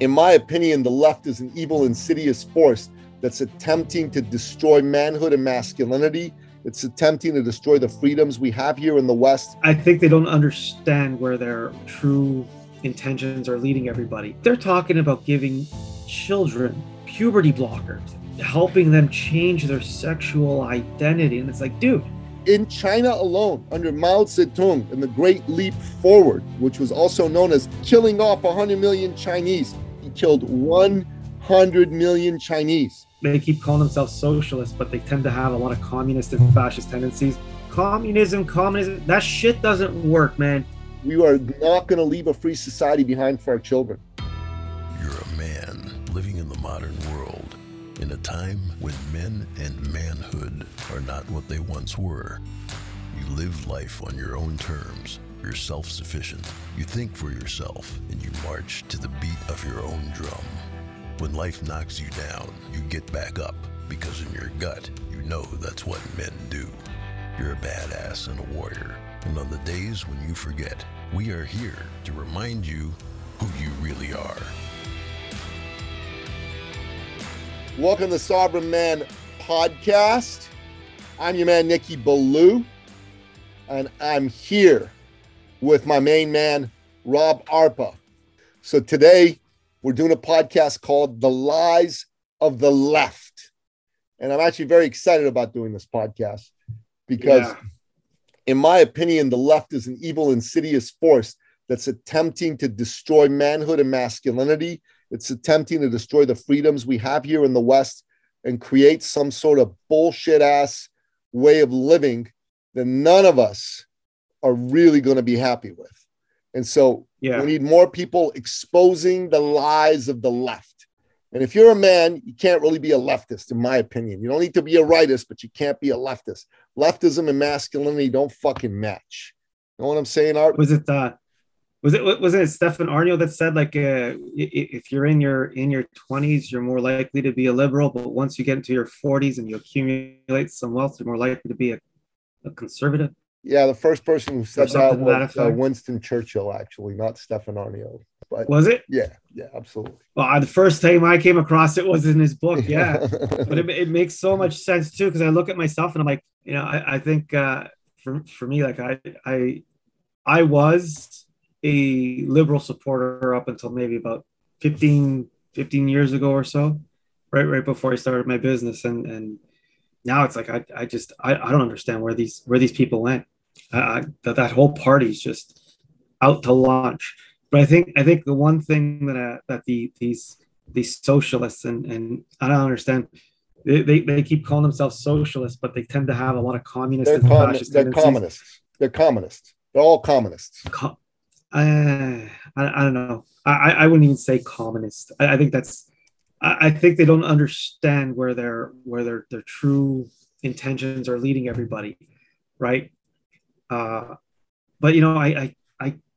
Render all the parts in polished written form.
In my opinion, the left is an evil, insidious force that's attempting to destroy manhood and masculinity. It's attempting to destroy the freedoms we have here in the West. I think they don't understand where their true intentions are leading everybody. They're talking about giving children puberty blockers, helping them change their sexual identity. And it's like, dude. In China alone, under Mao Zedong and the Great Leap Forward, which was also known as killing off 100 million Chinese, he killed 100 million Chinese. They keep calling themselves socialists, but they tend to have a lot of communist and fascist tendencies. Communism, that shit doesn't work, man. We are not going to leave a free society behind for our children. You're a man living in the modern world, in a time when men and manhood are not what they once were. You live life on your own terms. You're self-sufficient. You think for yourself, and you march to the beat of your own drum. When life knocks you down, you get back up, because in your gut, you know that's what men do. You're a badass and a warrior, and on the days when you forget, we are here to remind you who you really are. Welcome to Sovereign Man Podcast. I'm your man, Nikki Balu, and I'm here with my main man, Rob Arpa. So today, we're doing a podcast called The Lies of the Left. And I'm actually very excited about doing this podcast because, in my opinion, the left is an evil, insidious force that's attempting to destroy manhood and masculinity. It's attempting to destroy the freedoms we have here in the West and create some sort of bullshit-ass way of living that none of us are really going to be happy with. And so we need more people exposing the lies of the left. And if you're a man, you can't really be a leftist, in my opinion. You don't need to be a rightist, but you can't be a leftist. Leftism and masculinity don't fucking match. You know what I'm saying, Art? Wasn't it Stefan Arnio that said, like, if you're in your 20s, you're more likely to be a liberal, but once you get into your 40s and you accumulate some wealth, you're more likely to be a conservative? Yeah, the first person who said that was Winston Churchill, actually, not Stefan Arnio. But was it? Yeah, absolutely. Well, the first time I came across it was in his book, but it makes so much sense, too, because I look at myself and I'm like, you know, I think for me, like, I was a liberal supporter up until maybe about 15 years ago or so, right before I started my business, and now it's like I just don't understand where these people went. That whole party's just out to lunch. But I think the one thing that these socialists and I don't understand. They keep calling themselves socialists, but they tend to have a lot of communist and fascist tendencies. They're communists. They're all communists. I don't know. I wouldn't even say communist. I think that's. I think they don't understand where their true intentions are leading everybody, right? But you know,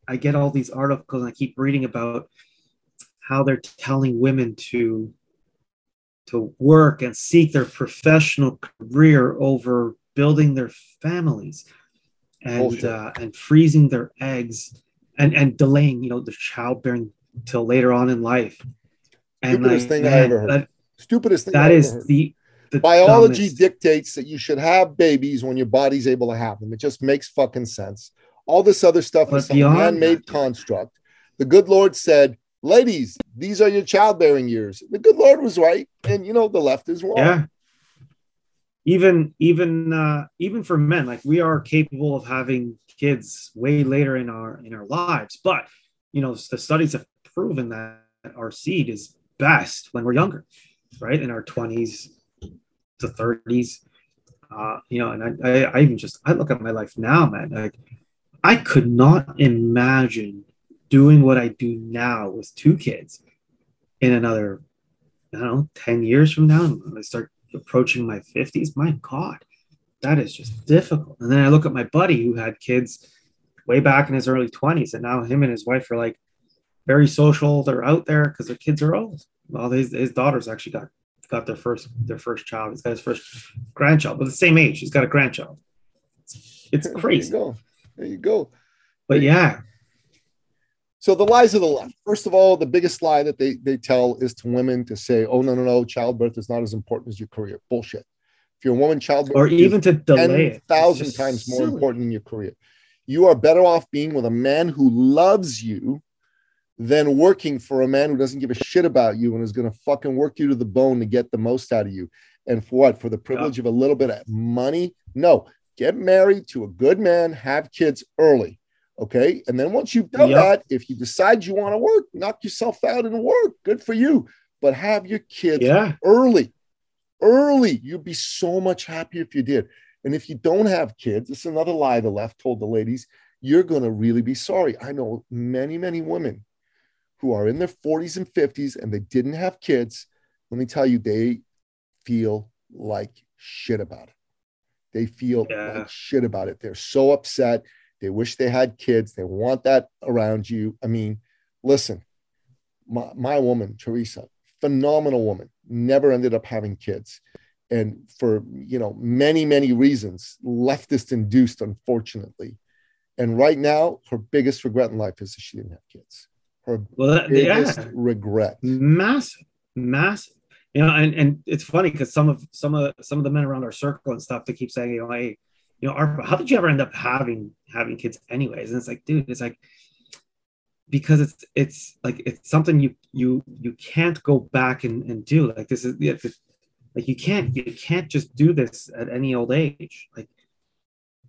I get all these articles and I keep reading about how they're telling women to work and seek their professional career over building their families and freezing their eggs and delaying, you know, the childbearing till later on in life. Stupidest thing I ever heard. The biology dumbest. Dictates that you should have babies when your body's able to have them. It just makes fucking sense. All this other stuff is some man-made construct. The good Lord said, ladies, these are your childbearing years. The good Lord was right. And, you know, the left is wrong. Yeah. Even for men, like, we are capable of having kids way later in our lives. But, you know, the studies have proven that our seed is best when we're younger, right? In our 20s to 30s, you know, and I even just, I look at my life now, man, like, I could not imagine doing what I do now with two kids in another, I don't know, 10 years from now, when I start approaching my 50s, my God, that is just difficult. And then I look at my buddy who had kids way back in his early 20s, and now him and his wife are like, very social. They're out there because their kids are old. Well, his daughter's actually got their first child. He's got his first grandchild, but the same age. He's got a grandchild. It's crazy. There you go. But yeah. So the lies of the left. First of all, the biggest lie that they tell is to women to say, oh, no, no, no, childbirth is not as important as your career. Bullshit. If you're a woman, childbirth or even to delay it 10,000 times more important than your career. You are better off being with a man who loves you than working for a man who doesn't give a shit about you and is going to fucking work you to the bone to get the most out of you. And for what? For the privilege of a little bit of money? No. Get married to a good man, have kids early. Okay. And then once you've done that, if you decide you want to work, knock yourself out and work. Good for you. But have your kids early. Early. You'd be so much happier if you did. And if you don't have kids, it's another lie the left told the ladies, you're going to really be sorry. I know many, many women who are in their 40s and 50s and they didn't have kids. Let me tell you, they feel like shit about it. They feel like shit about it. They're so upset. They wish they had kids. They want that around you. I mean, listen, my woman, Teresa, phenomenal woman, never ended up having kids. And for, you know, many, many reasons, leftist induced, unfortunately. And right now, her biggest regret in life is that she didn't have kids. Her biggest regret. Massive, massive. You know, and it's funny because some of the men around our circle and stuff, they keep saying, you know, hey, you know, Arpa, how did you ever end up having kids anyways? And it's like, dude, it's like, because it's something you can't go back and do. Like this is like you can't just do this at any old age. Like,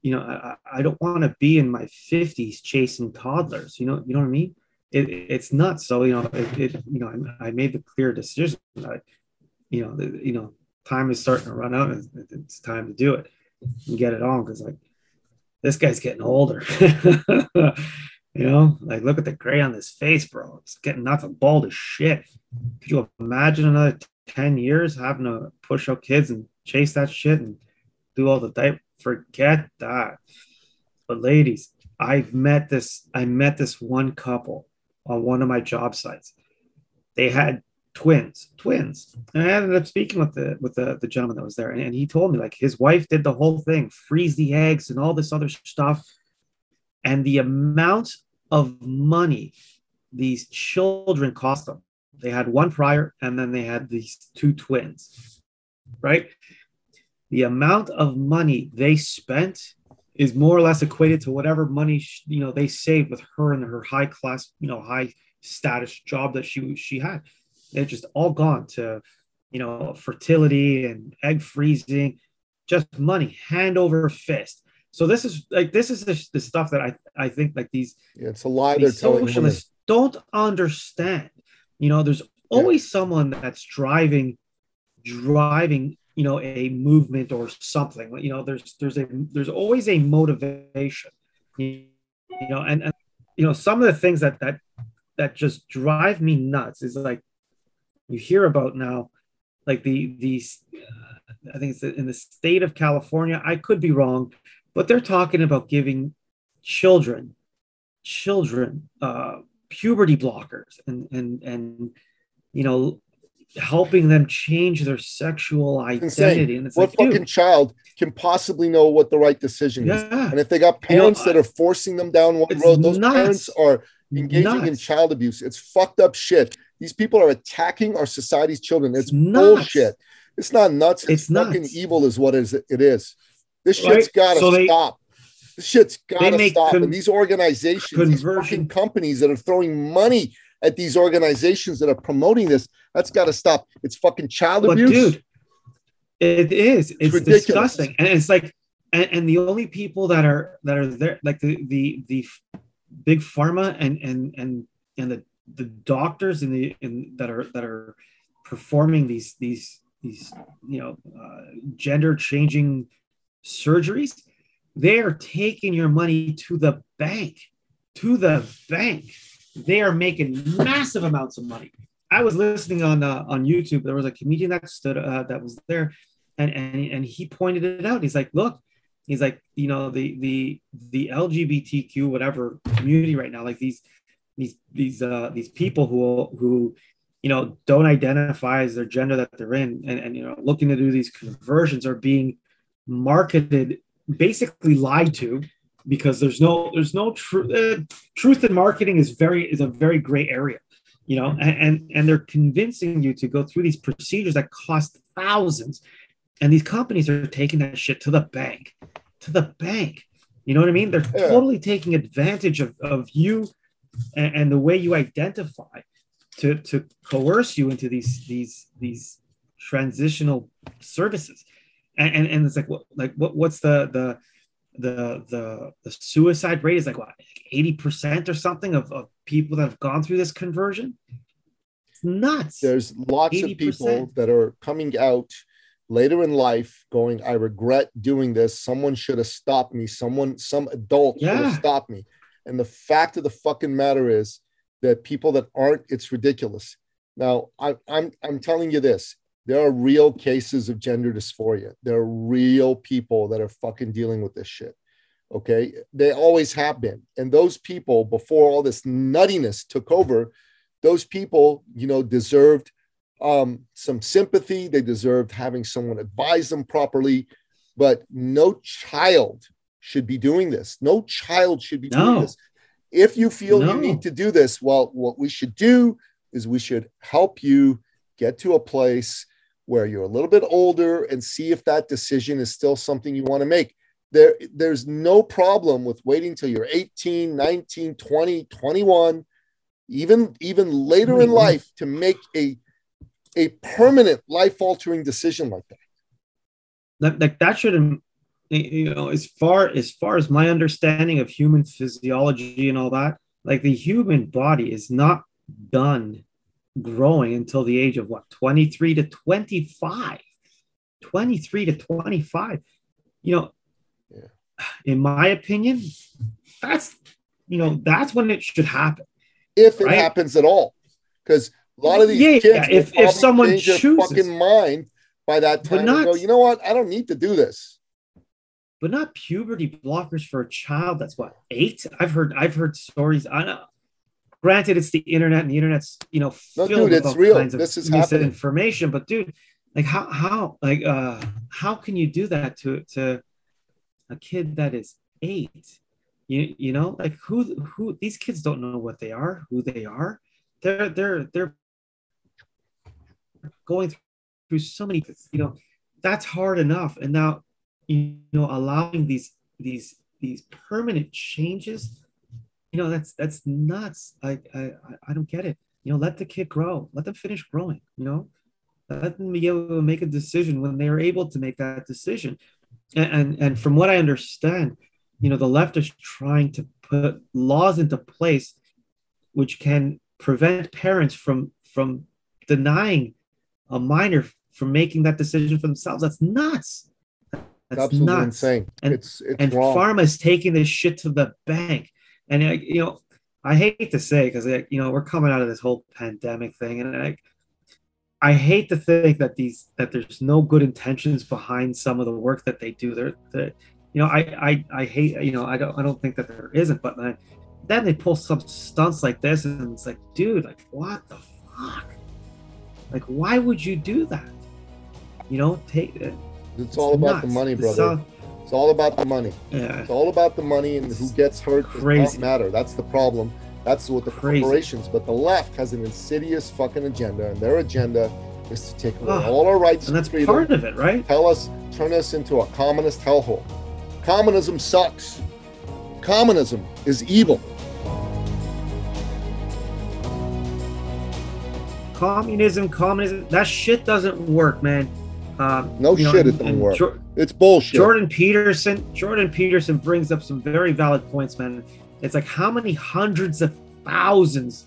you know, I don't want to be in my 50s chasing toddlers. You know what I mean? It's nuts. So, you know, you know, I made the clear decision that, you know, time is starting to run out and it's time to do it. And get it on, because like this guy's getting older. You know, like look at the gray on his face, bro. It's getting nuts. I'm bald as shit. Could you imagine another 10 years having to push up kids and chase that shit and do all the diaper? Forget that. But ladies, I met this one couple on one of my job sites. They had twins. And I ended up speaking with the gentleman that was there. And he told me, like, his wife did the whole thing, freeze the eggs and all this other stuff. And the amount of money these children cost them. They had one prior and then they had these two twins, right? The amount of money they spent is more or less equated to whatever money, you know, they saved with her and her high class, you know, high status job that she had. They're just all gone to, you know, fertility and egg freezing, just money, hand over fist. So this is like, this is the stuff that I think like these, it's a lie they're telling socialists don't understand. You know, there's always someone that's driving, you know, a movement or something. You know, there's always a motivation, you know, and you know, some of the things that just drive me nuts is like, you hear about now, like I think it's in the state of California. I could be wrong, but they're talking about giving children puberty blockers and you know, helping them change their sexual identity. And it's what like, fucking child can possibly know what the right decision is? And if they got parents that are forcing them down one road, those parents are engaging in child abuse. It's fucked up shit. These people are attacking our society's children. It's bullshit. It's not nuts. It's fucking nuts. Evil is what it is. This shit's got to stop. This shit's got to stop. And these organizations, these fucking companies that are throwing money at these organizations that are promoting this, that's got to stop. It's fucking child abuse. Dude, it is. It's ridiculous. Disgusting. And it's like, and the only people that are there, like the big pharma and the doctors that are performing these you know, gender changing surgeries, they are taking your money to the bank. They are making massive amounts of money. I was listening on YouTube. There was a comedian that stood that was there, and he pointed it out. He's like, look, he's like, you know, the LGBTQ whatever community right now, like these people who you know don't identify as their gender that they're in and you know looking to do these conversions are being marketed, basically lied to because truth in marketing is a very gray area, you know, and they're convincing you to go through these procedures that cost thousands. And these companies are taking that shit to the bank. You know what I mean? They're totally taking advantage of you and the way you identify to coerce you into these transitional services. And it's like, what's the suicide rate is like 80% or something of people that have gone through this conversion. It's nuts. There's lots 80%. Of people that are coming out later in life going, I regret doing this. Someone should have stopped me. Some adult should have stopped me. And the fact of the fucking matter is that people that aren't, it's ridiculous. Now, I'm telling you this. There are real cases of gender dysphoria. There are real people that are fucking dealing with this shit. Okay. They always have been. And those people, before all this nuttiness took over, those people, you know, deserved some sympathy. They deserved having someone advise them properly, but no child should be doing this. No child should be doing this. If you feel you need to do this, well, what we should do is we should help you get to a place where you're a little bit older and see if that decision is still something you want to make. There's no problem with waiting till you're 18, 19, 20, 21, even later in life to make a permanent life-altering decision like that. Like that shouldn't, you know, as far as my understanding of human physiology and all that, like the human body is not done growing until the age of 23 to 25, you know. In my opinion, that's when it should happen, if it happens at all, because a lot of these kids if someone changes their fucking mind by that time, and go, you know what, I don't need to do this. But not puberty blockers for a child that's 8. I've heard stories. I know. Granted, it's the internet, and the internet's, you know, filled with all kinds of misinformation. But dude, like how can you do that to a kid that is 8? You know, like who these kids don't know what they are, who they are. They're going through so many, you know, that's hard enough. And now, you know, allowing these permanent changes. You know, that's nuts. I don't get it. You know, let the kid grow. Let them finish growing, you know. Let them be able to make a decision when they're able to make that decision. And from what I understand, you know, the left is trying to put laws into place which can prevent parents from denying a minor from making that decision for themselves. That's nuts. That's absolutely nuts. Insane. And, it's and wrong. Pharma is taking this shit to the bank. And, you know, I hate to say, because, you know, we're coming out of this whole pandemic thing. And I hate to think that there's no good intentions behind some of the work that they do. You know, I hate, you know, I don't think that there isn't. But then they pull some stunts like this. And it's like, dude, like, what the fuck? Like, why would you do that? You know, take it. It's all about the money, brother. It's all about the money. Yeah. It's all about the money, and who gets hurt does not matter. That's the problem. That's what the corporations. But the left has an insidious fucking agenda, and their agenda is to take away all our rights and freedom. That's part of it, right? Turn us into a communist hellhole. Communism sucks. Communism is evil. Communism. That shit doesn't work, man. It doesn't work. It's bullshit. Jordan Peterson brings up some very valid points, man. It's like how many hundreds of thousands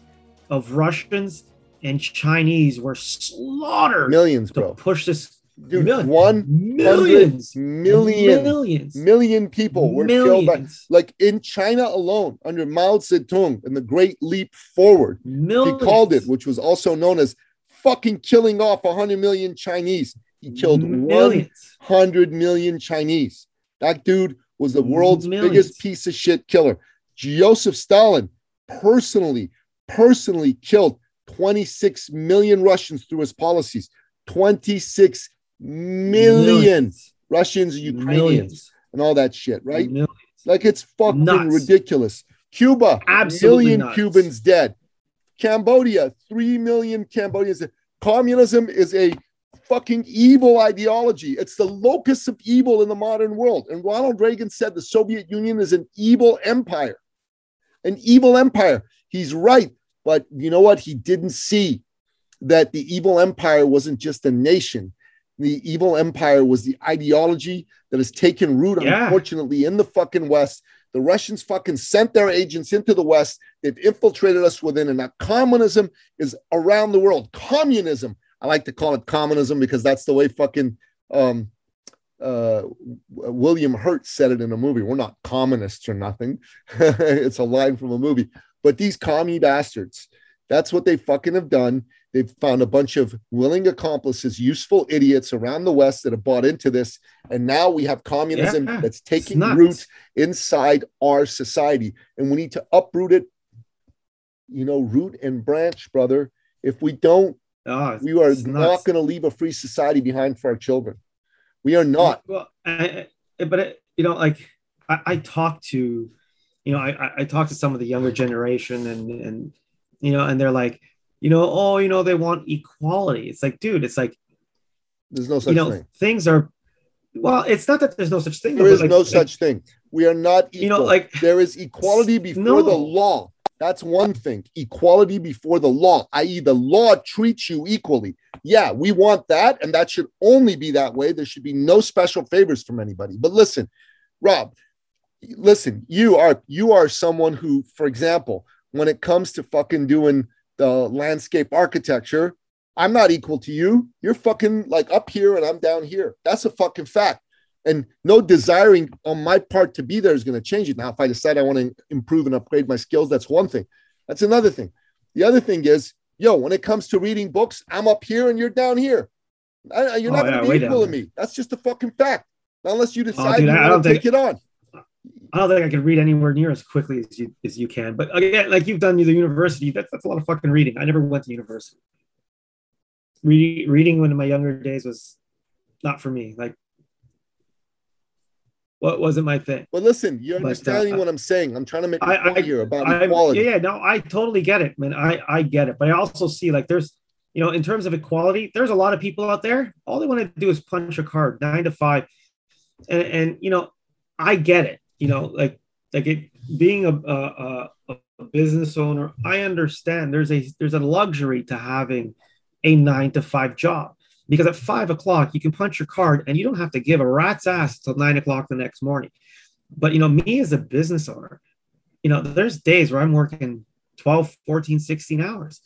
of Russians and Chinese were slaughtered. Millions, bro. Push this. Dude, million people were killed. Like in China alone, under Mao Zedong and the Great Leap Forward, he called it, which was also known as fucking killing off 100 million Chinese. He killed 100 million Chinese. That dude was the world's biggest piece of shit killer. Joseph Stalin personally killed 26 million Russians through his policies. 26 million Russians, Ukrainians, and all that shit, right? Millions. Like, it's fucking nuts. Ridiculous. Cuba, absolutely, million nuts. Cubans dead. Cambodia, 3 million Cambodians dead. Communism is a fucking evil ideology. It's the locus of evil in the modern world. And Ronald Reagan said the Soviet Union is an evil empire. An evil empire. He's right. But you know what? He didn't see that the evil empire wasn't just a nation. The evil empire was the ideology that has taken root, unfortunately, in the fucking West. The Russians fucking sent their agents into the West. They've infiltrated us within. And now communism is around the world. Communism. I like to call it communism because that's the way fucking William Hurt said it in a movie. We're not communists or nothing. It's a line from a movie. But these commie bastards, that's what they fucking have done. They've found a bunch of willing accomplices, useful idiots around the West that have bought into this. And now we have communism that's taking root inside our society. And we need to uproot it, you know, root and branch, brother. If we don't, we are not going to leave a free society behind for our children. We are not. Well, I talk to some of the younger generation and they're like, they want equality. It's like, dude, it's like, there's no such thing. Things are, well, it's not that there's no such thing. There is no such thing. We are not equal. There is equality before the law. That's one thing. Equality before the law, i.e. the law treats you equally. Yeah, we want that. And that should only be that way. There should be no special favors from anybody. But listen, Rob, you are someone who, for example, when it comes to fucking doing the landscape architecture, I'm not equal to you. You're fucking like up here and I'm down here. That's a fucking fact. And no desiring on my part to be there is going to change it. Now, if I decide I want to improve and upgrade my skills, that's one thing. That's another thing. The other thing is, when it comes to reading books, I'm up here and you're down here. You're not going to be equal to me. That's just a fucking fact. Unless you decide you want to take it on. I don't think I can read anywhere near as quickly as you can. But again, like you've done the university, that's a lot of fucking reading. I never went to university. Reading when in my younger days was not for me. Like, what wasn't my thing? Well, listen, you're understanding what I'm saying. I'm trying to make a point here about equality. I totally get it, man. I get it. But I also see, like, there's, in terms of equality, there's a lot of people out there. All they want to do is punch a card 9 to 5. And I get it. Being a business owner, I understand there's a luxury to having a 9 to 5 job. Because at 5 o'clock, you can punch your card and you don't have to give a rat's ass till 9 o'clock the next morning. But, me as a business owner, there's days where I'm working 12, 14, 16 hours.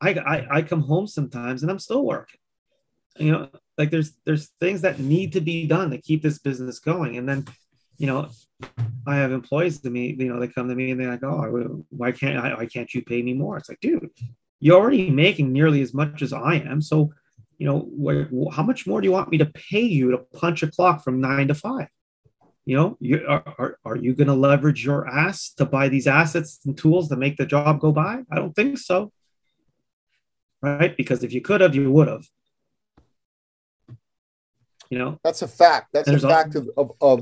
I come home sometimes and I'm still working. There's things that need to be done to keep this business going. And then, I have employees to me, they come to me and they're like, oh, why can't you pay me more? It's like, dude, you're already making nearly as much as I am. So, how much more do you want me to pay you to punch a clock from 9 to 5? Are you going to leverage your ass to buy these assets and tools to make the job go by? I don't think so. Right. Because if you could have, you would have. That's a fact. That's a fact of life.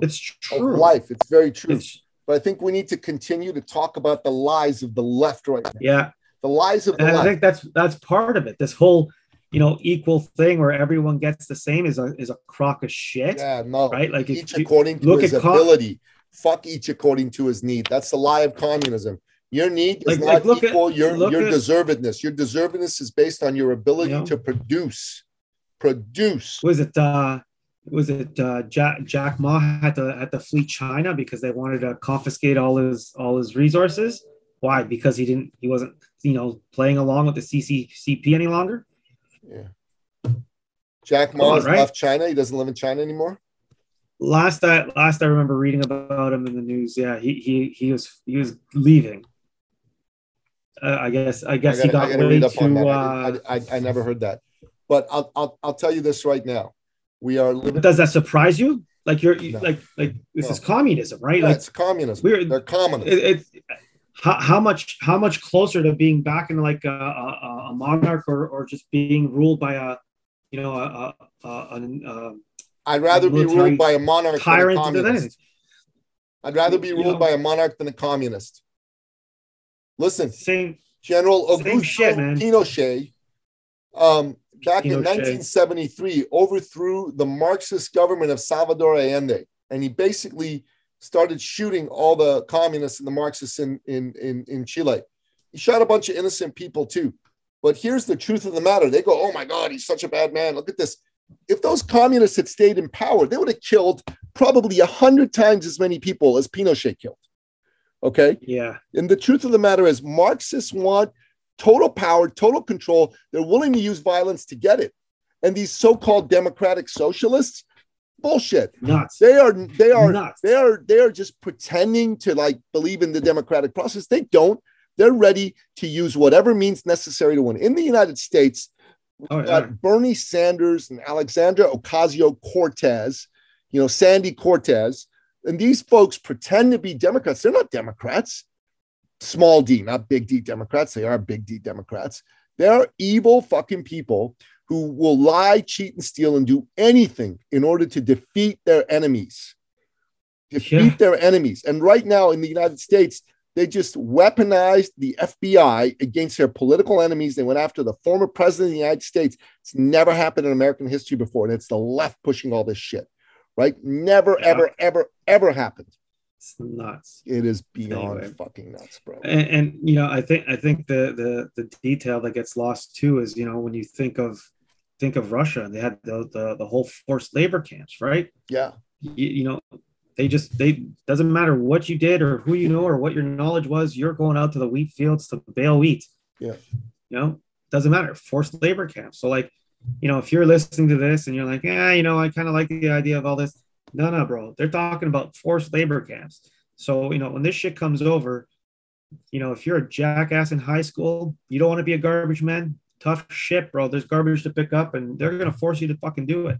It's very true. But I think we need to continue to talk about the lies of the left right now. Yeah. The lies of the left. I think that's part of it. This whole, equal thing where everyone gets the same is a crock of shit. Yeah, no. Right? Like each according to his ability. Fuck each according to his need. That's the lie of communism. Your need is not equal. Your deservedness. Your deservedness is based on your ability to produce. Was it Jack Ma had to flee China because they wanted to confiscate all his resources? Why? Because he wasn't, playing along with the CCP any longer. Yeah. Jack Ma has left China. He doesn't live in China anymore. Last I remember reading about him in the news. Yeah, he was leaving. I guess he got way too. I never heard that. But I'll tell you this right now. We are. Does that surprise you? Like this is communism, right? Yeah, like it's communism. They're communists. How much closer to being back in like a monarch or just being ruled by I'd rather be ruled by a monarch than a communist. I'd rather be ruled by a monarch than a communist. Listen, General Agustin Pinochet, back in 1973, overthrew the Marxist government of Salvador Allende. And he basically started shooting all the communists and the Marxists in Chile. He shot a bunch of innocent people too. But here's the truth of the matter. They go, oh my God, he's such a bad man. Look at this. If those communists had stayed in power, they would have killed probably 100 times as many people as Pinochet killed. Okay? Yeah. And the truth of the matter is Marxists want total power, total control. They're willing to use violence to get it. And these so-called democratic socialists, bullshit. Nuts. They are just pretending to like believe in the democratic process. They don't. They're ready to use whatever means necessary to win. In the United States, Bernie Sanders and Alexandra Ocasio-Cortez, you know, Sandy Cortez, and these folks pretend to be Democrats. They're not Democrats. Small D, not big D Democrats. They are big D Democrats. They're evil fucking people who will lie, cheat, and steal and do anything in order to defeat their enemies. And right now in the United States, they just weaponized the FBI against their political enemies. They went after the former president of the United States. It's never happened in American history before. And it's the left pushing all this shit, right? Never, ever happened. It's nuts. It is beyond fucking nuts, bro. And you know, I think the detail that gets lost too is, you know, when you think of Russia, they had the whole forced labor camps, right? Yeah. You know, they doesn't matter what you did or who you know or what your knowledge was, you're going out to the wheat fields to bale wheat. Yeah. You know, doesn't matter. Forced labor camps. So like, you know, if you're listening to this and you're like, yeah, you know, I kind of like the idea of all this. No, bro. They're talking about forced labor camps. So, you know, when this shit comes over, you know, if you're a jackass in high school, you don't want to be a garbage man. Tough shit, bro. There's garbage to pick up and they're going to force you to fucking do it.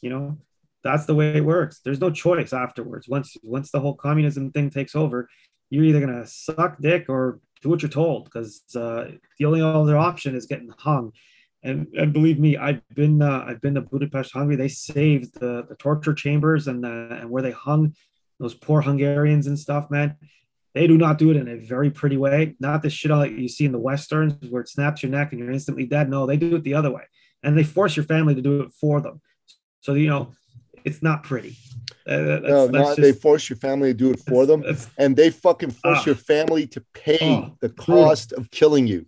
You know, that's the way it works. There's no choice afterwards. Once the whole communism thing takes over, you're either going to suck dick or do what you're told because the only other option is getting hung. And believe me, I've been to Budapest, Hungary. They saved the torture chambers and where they hung those poor Hungarians and stuff, man. They do not do it in a very pretty way. Not this shit all that you see in the Westerns where it snaps your neck and you're instantly dead. No, they do it the other way. And they force your family to do it for them. So, you know, it's not pretty. They force your family to do it for them. And they fucking force your family to pay the cost of killing you.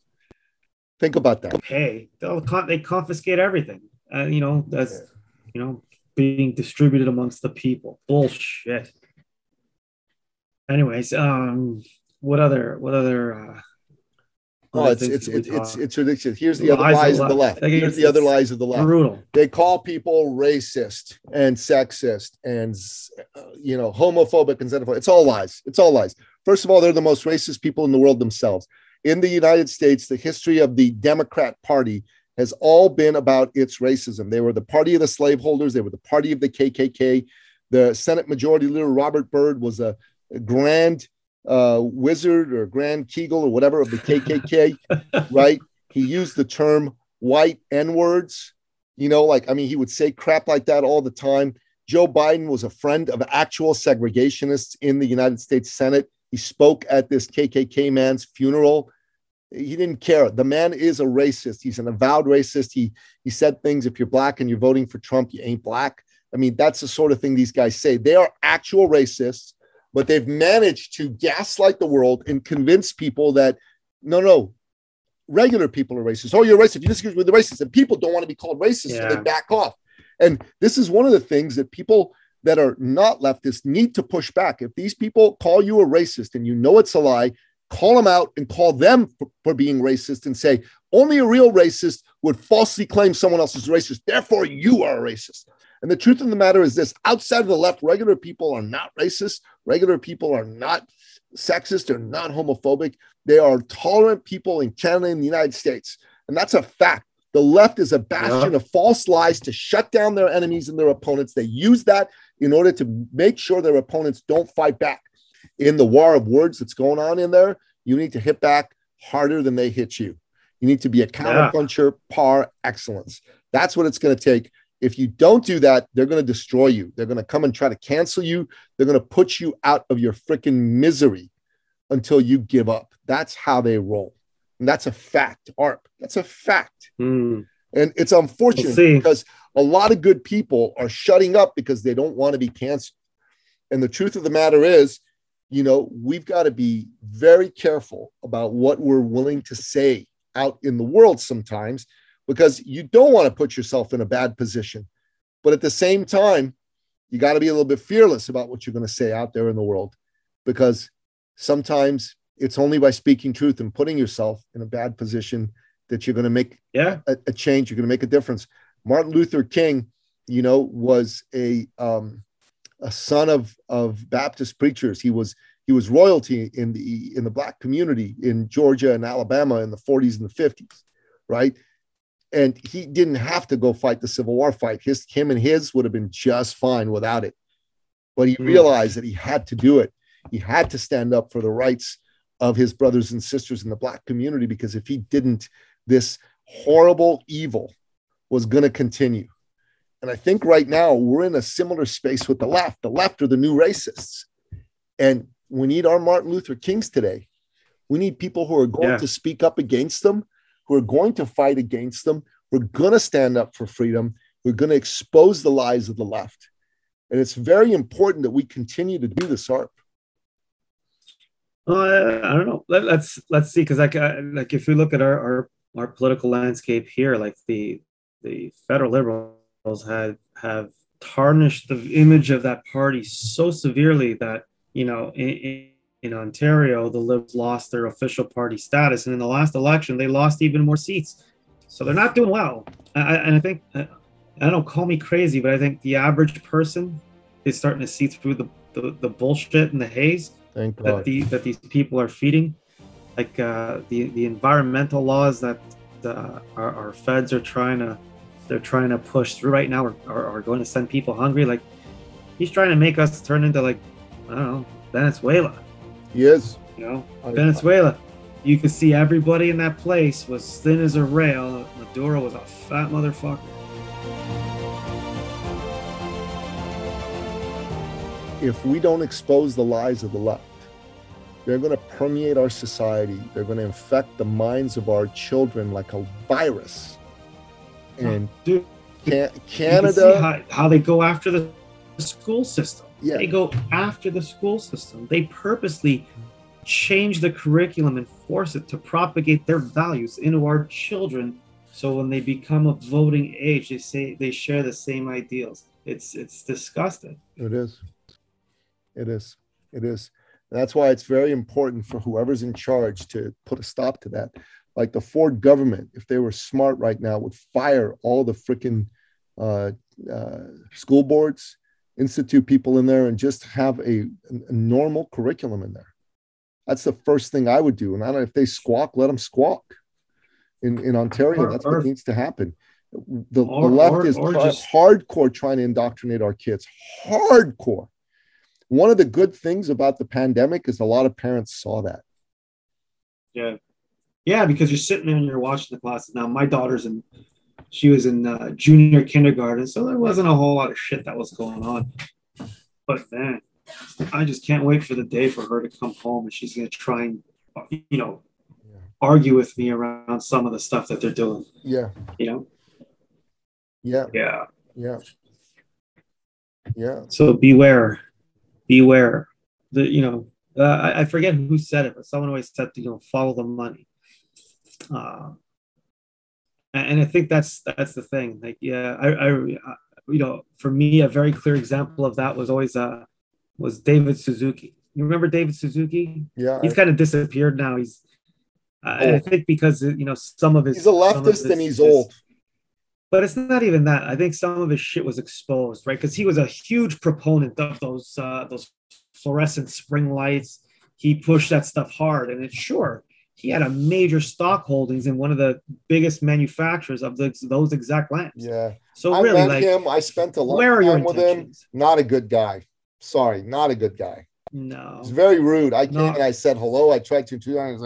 Think about that. Hey, they confiscate everything. You know, that's, you know, being distributed amongst the people. Bullshit. Anyways, it's ridiculous. Here's the other lies of the left. Here's the other lies of the left. Brutal. They call people racist and sexist and, you know, homophobic and xenophobic. It's all lies. It's all lies. First of all, they're the most racist people in the world themselves. In the United States, the history of the Democrat Party has all been about its racism. They were the party of the slaveholders. They were the party of the KKK. The Senate Majority Leader Robert Byrd was a grand wizard or grand Kegel or whatever of the KKK, right? He used the term white N-words. You know, like, I mean, he would say crap like that all the time. Joe Biden was a friend of actual segregationists in the United States Senate. He spoke at this KKK man's funeral. He didn't care. The man is a racist. He's an avowed racist. He said things, if you're black and you're voting for Trump, you ain't black. I mean, that's the sort of thing these guys say. They are actual racists, but they've managed to gaslight the world and convince people that, no, regular people are racist. Oh, you're racist. You disagree with the racists. And people don't want to be called racist, so they back off. And this is one of the things that people that are not leftists need to push back. If these people call you a racist and you know it's a lie, call them out and call them for being racist and say, only a real racist would falsely claim someone else is racist. Therefore, you are a racist. And the truth of the matter is this, outside of the left, regular people are not racist. Regular people are not sexist. They're not homophobic. They are tolerant people in Canada and the United States. And that's a fact. The left is a bastion of false lies to shut down their enemies and their opponents. They use that in order to make sure their opponents don't fight back. In the war of words that's going on in there, you need to hit back harder than they hit you. You need to be a counterpuncher par excellence. That's what it's going to take If you don't do that, they're going to destroy you. They're going to come and try to cancel you. They're going to put you out of your freaking misery until you give up. That's how they roll. And that's a fact, ARP. That's a fact. Mm. And it's unfortunate because a lot of good people are shutting up because they don't want to be canceled. And the truth of the matter is, you know, we've got to be very careful about what we're willing to say out in the world sometimes, because you don't want to put yourself in a bad position. But at the same time, you got to be a little bit fearless about what you're going to say out there in the world, because sometimes it's only by speaking truth and putting yourself in a bad position that you're going to make a change. You're going to make a difference. Martin Luther King, you know, was a son of Baptist preachers. He was royalty in the black community in Georgia and Alabama in the 40s and the 50s, right? And he didn't have to go fight the Civil War fight. Him and his would have been just fine without it. But he realized that he had to do it. He had to stand up for the rights of his brothers and sisters in the black community, because if he didn't, this horrible evil was going to continue. And I think right now we're in a similar space with the left. The left are the new racists. And we need our Martin Luther Kings today. We need people who are going to speak up against them, who are going to fight against them. We're going to stand up for freedom. We're going to expose the lies of the left. And it's very important that we continue to do this, ARP. I don't know. Let's see, because like if we look at our political landscape here, like the federal liberals have tarnished the image of that party so severely that, you know, in Ontario, the Libs lost their official party status, and in the last election, they lost even more seats. So they're not doing well. I think, I don't call me crazy, but I think the average person is starting to see through the bullshit and the haze. Thank God. That these people are feeding, like the environmental laws that our feds are trying to push through right now are going to send people hungry. Like, he's trying to make us turn into, like, I don't know, Venezuela. Yes. You know, Venezuela. You could see everybody in that place was thin as a rail. Maduro was a fat motherfucker. If we don't expose the lies of the left, they're going to permeate our society. They're going to infect the minds of our children like a virus. And dude, Canada, you can see how they go after the school system. Yeah. They go after the school system. They purposely change the curriculum and force it to propagate their values into our children. So when they become of voting age, they say they share the same ideals. It's disgusting. It is. It is. It is. And that's why it's very important for whoever's in charge to put a stop to that. Like the Ford government, if they were smart right now, would fire all the freaking school boards, institute people in there, and just have a normal curriculum in there. That's the first thing I would do. And I don't know if they squawk, let them squawk. In Ontario, that's what needs to happen. The left is hardcore trying to indoctrinate our kids. Hardcore. One of the good things about the pandemic is a lot of parents saw that. Yeah. Yeah, because you're sitting there and you're watching the classes. Now, my daughter's she was in junior kindergarten, so there wasn't a whole lot of shit that was going on. But man, I just can't wait for the day for her to come home and she's going to try and, you know, argue with me around some of the stuff that they're doing. Yeah. You know? Yeah. Yeah. Yeah. Yeah. So beware. Beware, I forget who said it, but someone always said, you know, follow the money. And I think that's the thing. Like, yeah, I, you know, for me, a very clear example of that was always was David Suzuki. You remember David Suzuki? Yeah, he's kind of disappeared now. He's, I think, because, you know, he's a leftist and he's old. But it's not even that. I think some of his shit was exposed, right? Because he was a huge proponent of those fluorescent spring lights. He pushed that stuff hard. And he had a major stock holdings in one of the biggest manufacturers of those exact lamps. Yeah. So I really met him. I spent a lot of time with him. Not a good guy. Sorry, not a good guy. No. It's very rude. I came and I said hello. I tried to 2 times.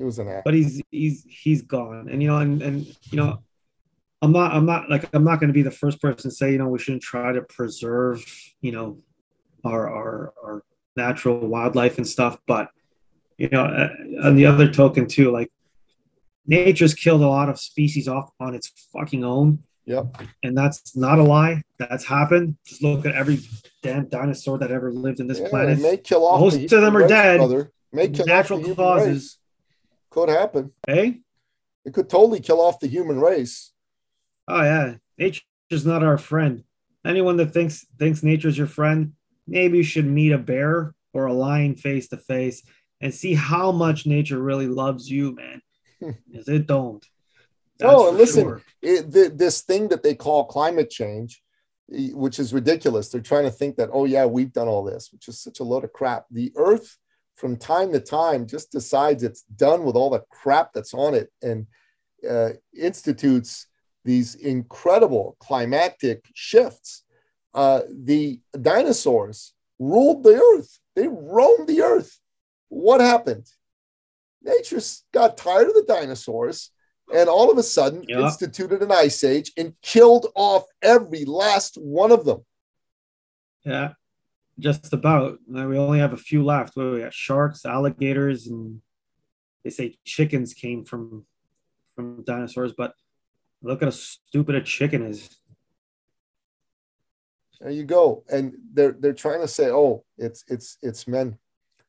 It was an act. But he's gone, and you know, and you know, I'm not going to be the first person to say, you know, we shouldn't try to preserve, you know, our natural wildlife and stuff. But, you know, on the other token too, like nature's killed a lot of species off on its fucking own. Yep. And that's not a lie. That's happened. Just look at every damn dinosaur that ever lived in this planet. They kill off most of them are dead. Natural causes. Could happen. Hey? It could totally kill off the human race. Oh yeah, nature's not our friend. Anyone that thinks nature's your friend, maybe you should meet a bear or a lion face to face and see how much nature really loves you, man. Because it don't. Oh, and listen, sure. This thing that they call climate change, which is ridiculous. They're trying to think that, oh yeah, we've done all this, which is such a load of crap. The Earth, from time to time, just decides it's done with all the crap that's on it and institutes these incredible climatic shifts. The dinosaurs ruled the earth. They roamed the earth. What happened? Nature got tired of the dinosaurs and all of a sudden instituted an ice age and killed off every last one of them. Yeah, just about. We only have a few left. We got sharks, alligators, and they say chickens came from dinosaurs, but look at how stupid a chicken is. There you go. And they're trying to say, oh, it's men.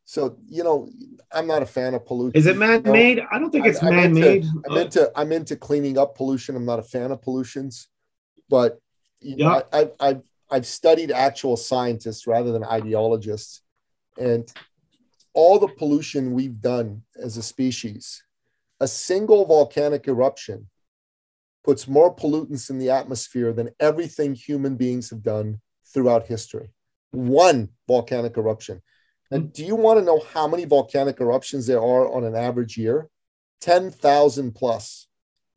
So, you know, I'm not a fan of pollution. Is it man-made? No. I don't think it's man-made. I'm into cleaning up pollution. I'm not a fan of pollutions, but you know, I've studied actual scientists rather than ideologists, and all the pollution we've done as a species, a single volcanic eruption puts more pollutants in the atmosphere than everything human beings have done throughout history. One volcanic eruption. And do you want to know how many volcanic eruptions there are on an average year? 10,000 plus.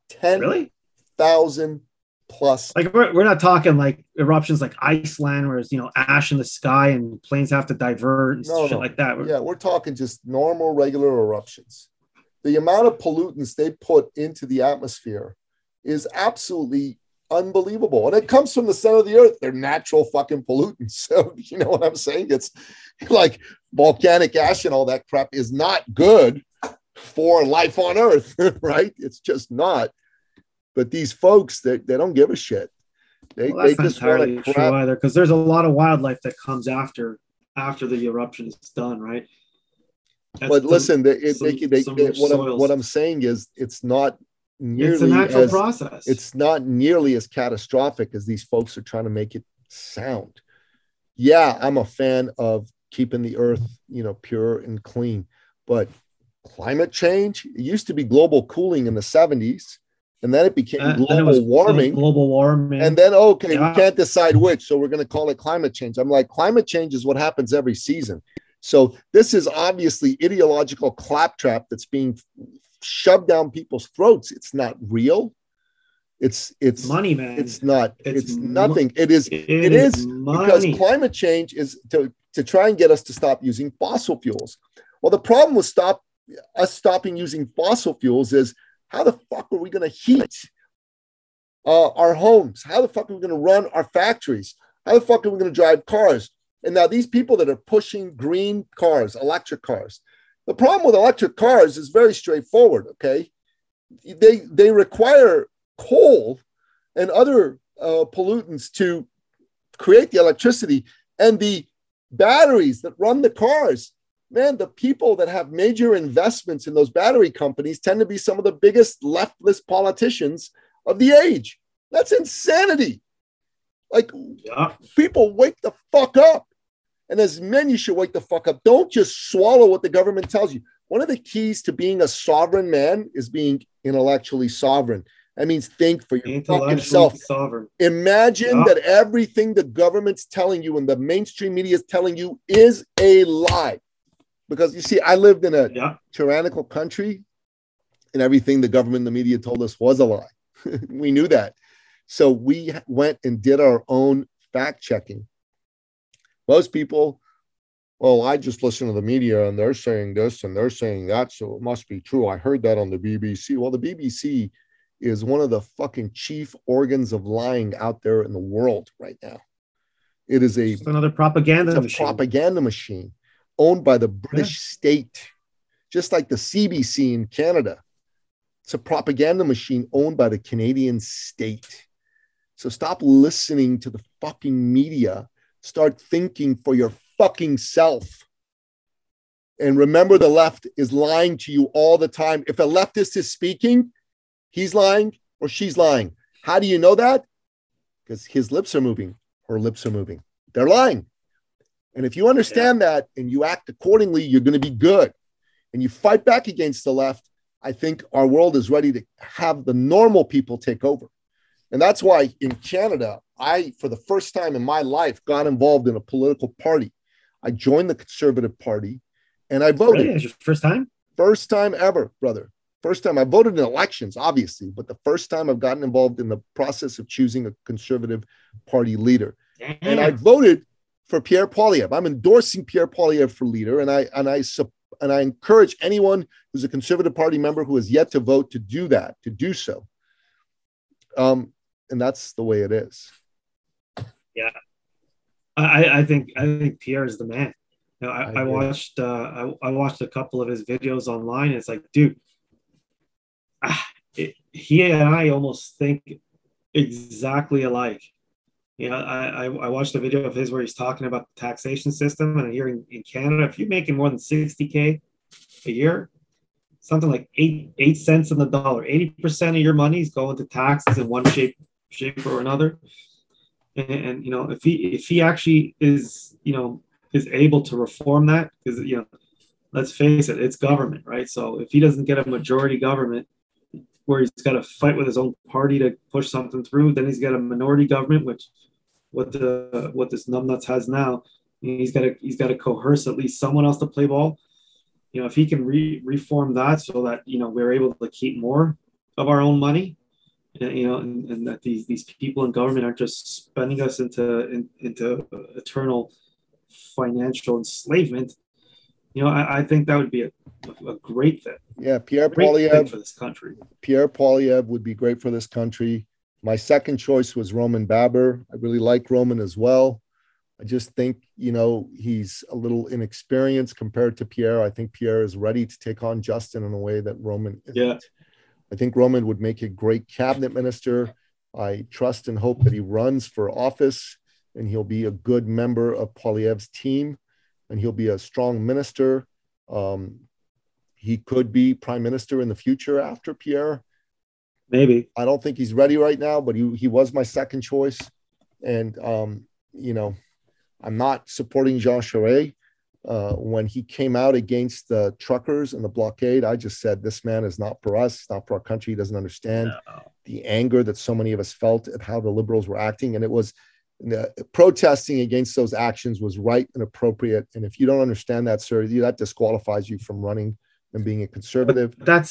10,000 really? Plus. Like we're not talking like eruptions like Iceland where it's, you know, ash in the sky and planes have to divert and shit like that. Yeah, we're talking just normal, regular eruptions. The amount of pollutants they put into the atmosphere is absolutely unbelievable. And it comes from the center of the earth. They're natural fucking pollutants. So, you know what I'm saying? It's like volcanic ash and all that crap is not good for life on earth, right? It's just not. But these folks, they don't give a shit. They just want to crap either, because there's a lot of wildlife that comes after the eruption is done, right? That's but listen, what I'm saying is it's not nearly it's a natural process. It's not nearly as catastrophic as these folks are trying to make it sound. Yeah, I'm a fan of keeping the earth, you know, pure and clean, but climate change, it used to be global cooling in the 70s, and then it became global warming. And then, we can't decide which, so we're going to call it climate change. I'm like, climate change is what happens every season. So this is obviously ideological claptrap that's being shoved down people's throats. It's not real. It's money, man. It's not. It's nothing. It is money. Because climate change is to try and get us to stop using fossil fuels. Well, the problem with stopping using fossil fuels is, how the fuck are we going to heat our homes? How the fuck are we going to run our factories? How the fuck are we going to drive cars? And now these people that are pushing green cars, electric cars, the problem with electric cars is very straightforward, okay? They require coal and other pollutants to create the electricity, and the batteries that run the cars, man, the people that have major investments in those battery companies tend to be some of the biggest leftist politicians of the age. That's insanity. Like, people wake the fuck up. And as men, you should wake the fuck up. Don't just swallow what the government tells you. One of the keys to being a sovereign man is being intellectually sovereign. That means think for your fucking self. Sovereign. Imagine that everything the government's telling you and the mainstream media is telling you is a lie. Because, you see, I lived in a tyrannical country, and everything the government and the media told us was a lie. We knew that. So we went and did our own fact-checking. Most people, I just listen to the media, and they're saying this, and they're saying that, so it must be true. I heard that on the BBC. Well, the BBC is one of the fucking chief organs of lying out there in the world right now. It is a propaganda machine owned by the British state, just like the CBC in Canada. It's a propaganda machine owned by the Canadian state. So stop listening to the fucking media. Start thinking for your fucking self. And remember, the left is lying to you all the time. If a leftist is speaking, he's lying or she's lying. How do you know that? Because his lips are moving, her lips are moving. They're lying. And if you understand that and you act accordingly, you're going to be good. And you fight back against the left, I think our world is ready to have the normal people take over. And that's why in Canada, I, for the first time in my life, got involved in a political party. I joined the Conservative Party and I voted. Really? It's your first time? First time ever, brother. First time I voted in elections, obviously, but the first time I've gotten involved in the process of choosing a Conservative Party leader. Damn. And I voted for Pierre Poilievre. I'm endorsing Pierre Poilievre for leader, and I encourage anyone who's a Conservative Party member who has yet to vote to do that, to do so. And that's the way it is. Yeah, I think Pierre is the man. You know, I watched a couple of his videos online. And it's like, dude, he and I almost think exactly alike. You know, I watched a video of his where he's talking about the taxation system, and here in Canada, if you're making more than $60K a year, something like 8 cents on the dollar, 80% of your money is going to taxes in one shape or another. And you know, if he actually is, you know, is able to reform that, because, you know, let's face it, it's government, right? So if he doesn't get a majority government where he's got to fight with his own party to push something through, then he's got a minority government, which what this numbnuts has now. He's got to coerce at least someone else to play ball. You know, if he can reform that so that, you know, we're able to keep more of our own money, you know, and that these people in government aren't just spending us into eternal financial enslavement. You know, I think that would be a great thing. Yeah, Pierre Poilievre for this country. Pierre Poilievre would be great for this country. My second choice was Roman Baber. I really like Roman as well. I just think, you know, he's a little inexperienced compared to Pierre. I think Pierre is ready to take on Justin in a way that Roman isn't. Yeah. I think Roman would make a great cabinet minister. I trust and hope that he runs for office and he'll be a good member of Poilievre's team. And he'll be a strong minister. He could be prime minister in the future after Pierre. Maybe. I don't think he's ready right now, but he was my second choice. And, you know, I'm not supporting Jean Charest. When he came out against the truckers and the blockade, I just said, this man is not for us, not for our country. He doesn't understand the anger that so many of us felt at how the liberals were acting. And it was protesting against those actions was right and appropriate. And if you don't understand that, sir, that disqualifies you from running and being a conservative. But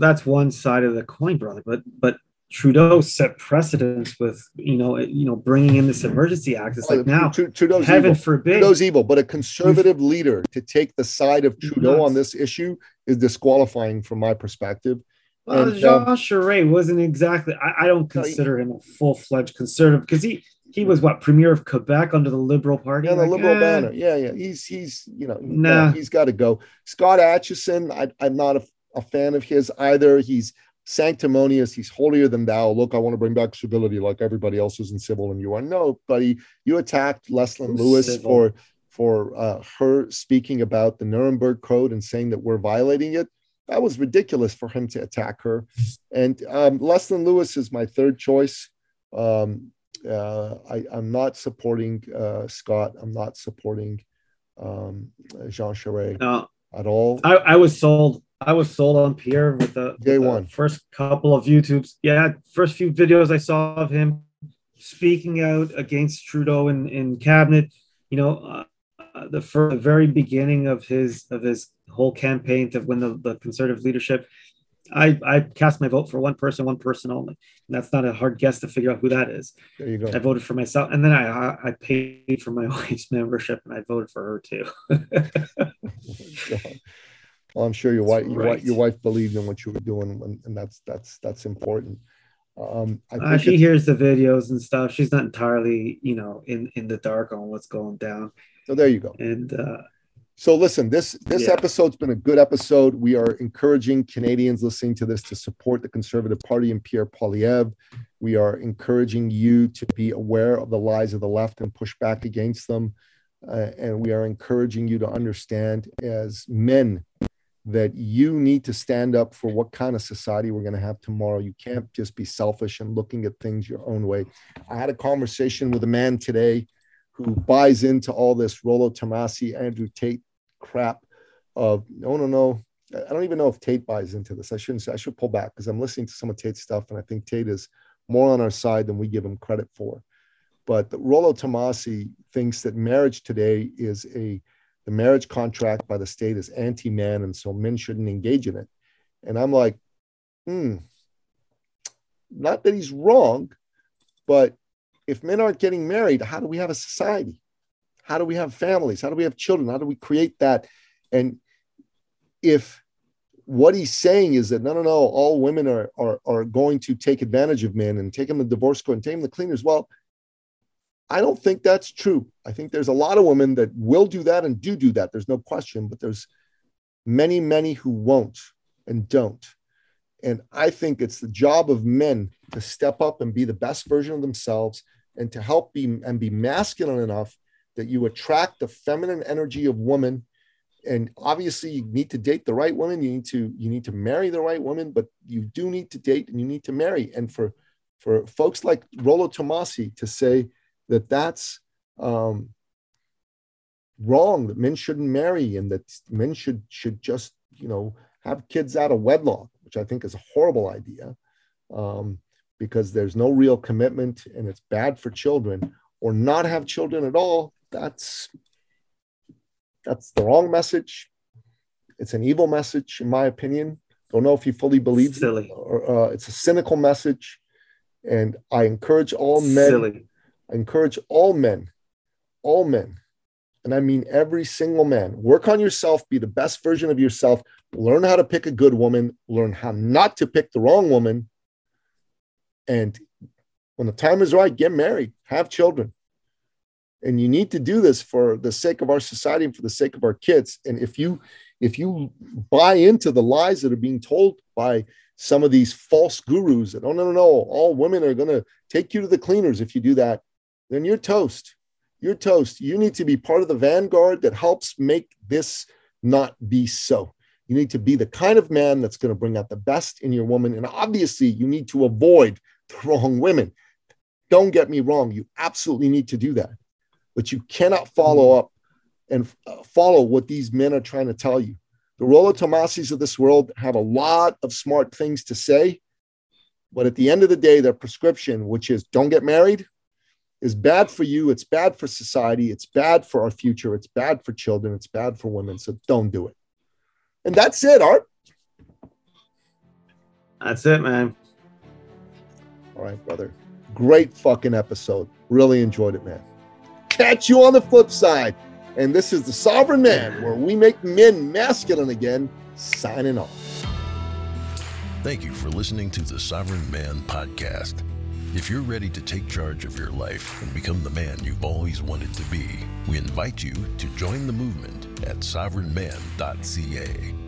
that's one side of the coin, brother. But Trudeau set precedents with, you know, bringing in this emergency act. It's like now, Trudeau's heaven forbid. Trudeau's evil, but a conservative leader to take the side of Trudeau on this issue is disqualifying from my perspective. Well, and, Jean Charest wasn't exactly, I don't consider him a full-fledged conservative because he was what, premier of Quebec under the Liberal Party? Yeah, the Liberal banner. Yeah. He's you know, he's got to go. Scott Atchison, I'm not a fan of his either. He's sanctimonious. He's holier than thou. Look, I want to bring back civility like everybody else is in civil, and you are. No, buddy, you attacked Leslyn Lewis for her speaking about the Nuremberg Code and saying that we're violating it. That was ridiculous for him to attack her. And Leslyn Lewis is my third choice. I'm not supporting Scott. I'm not supporting Jean Charest at all. I was sold. I was sold on Pierre with the day one. First couple of YouTubes. Yeah, first few videos I saw of him speaking out against Trudeau in cabinet. You know, the very beginning of his whole campaign to win the conservative leadership. I cast my vote for one person only. And that's not a hard guess to figure out who that is. There you go. I voted for myself. And then I paid for my wife's membership and I voted for her too. Well, I'm sure your wife believed in what you were doing, and that's important. She hears the videos and stuff. She's not entirely, in the dark on what's going down. So there you go. And so listen, this episode's been a good episode. We are encouraging Canadians listening to this to support the Conservative Party and Pierre Poilievre. We are encouraging you to be aware of the lies of the left and push back against them. And we are encouraging you to understand as men that you need to stand up for what kind of society we're going to have tomorrow. You can't just be selfish and looking at things your own way. I had a conversation with a man today who buys into all this Rollo Tomassi, Andrew Tate crap of no. I don't even know if Tate buys into this. I should pull back because I'm listening to some of Tate's stuff, and I think Tate is more on our side than we give him credit for. But Rollo Tomassi thinks that marriage today is the marriage contract by the state is anti-man, and so men shouldn't engage in it. And I'm like, not that he's wrong, but if men aren't getting married, how do we have a society? How do we have families? How do we have children? How do we create that? And if what he's saying is that, no, all women are going to take advantage of men and take them to divorce court and take them to cleaners, well, I don't think that's true. I think there's a lot of women that will do that and do that. There's no question, but there's many, many who won't and don't. And I think it's the job of men to step up and be the best version of themselves and to help be masculine enough that you attract the feminine energy of women. And obviously you need to date the right woman. You need to marry the right woman, but you do need to date and you need to marry. And for folks like Rollo Tomassi to say, that's wrong, that men shouldn't marry and that men should just, have kids out of wedlock, which I think is a horrible idea because there's no real commitment and it's bad for children, or not have children at all. That's the wrong message. It's an evil message, in my opinion. Don't know if he fully believes it, or it's a cynical message. And I encourage all men... Silly. Encourage all men, and I mean every single man, work on yourself, be the best version of yourself, learn how to pick a good woman, learn how not to pick the wrong woman. And when the time is right, get married, have children. And you need to do this for the sake of our society and for the sake of our kids. And if you buy into the lies that are being told by some of these false gurus that, no, all women are going to take you to the cleaners if you do that, then you're toast. You're toast. You need to be part of the vanguard that helps make this not be so. You need to be the kind of man that's going to bring out the best in your woman. And obviously, you need to avoid the wrong women. Don't get me wrong. You absolutely need to do that. But you cannot follow up and follow what these men are trying to tell you. The Rollo Tomassis of this world have a lot of smart things to say, but at the end of the day, their prescription, which is don't get married, is bad for you. It's bad for society. It's bad for our future. It's bad for children. It's bad for women. So don't do it. And that's it, Art. That's it, man. All right, brother. Great fucking episode. Really enjoyed it, man. Catch you on the flip side. And this is The Sovereign Man, where we make men masculine again, signing off. Thank you for listening to The Sovereign Man podcast. If you're ready to take charge of your life and become the man you've always wanted to be, we invite you to join the movement at SovereignMan.ca.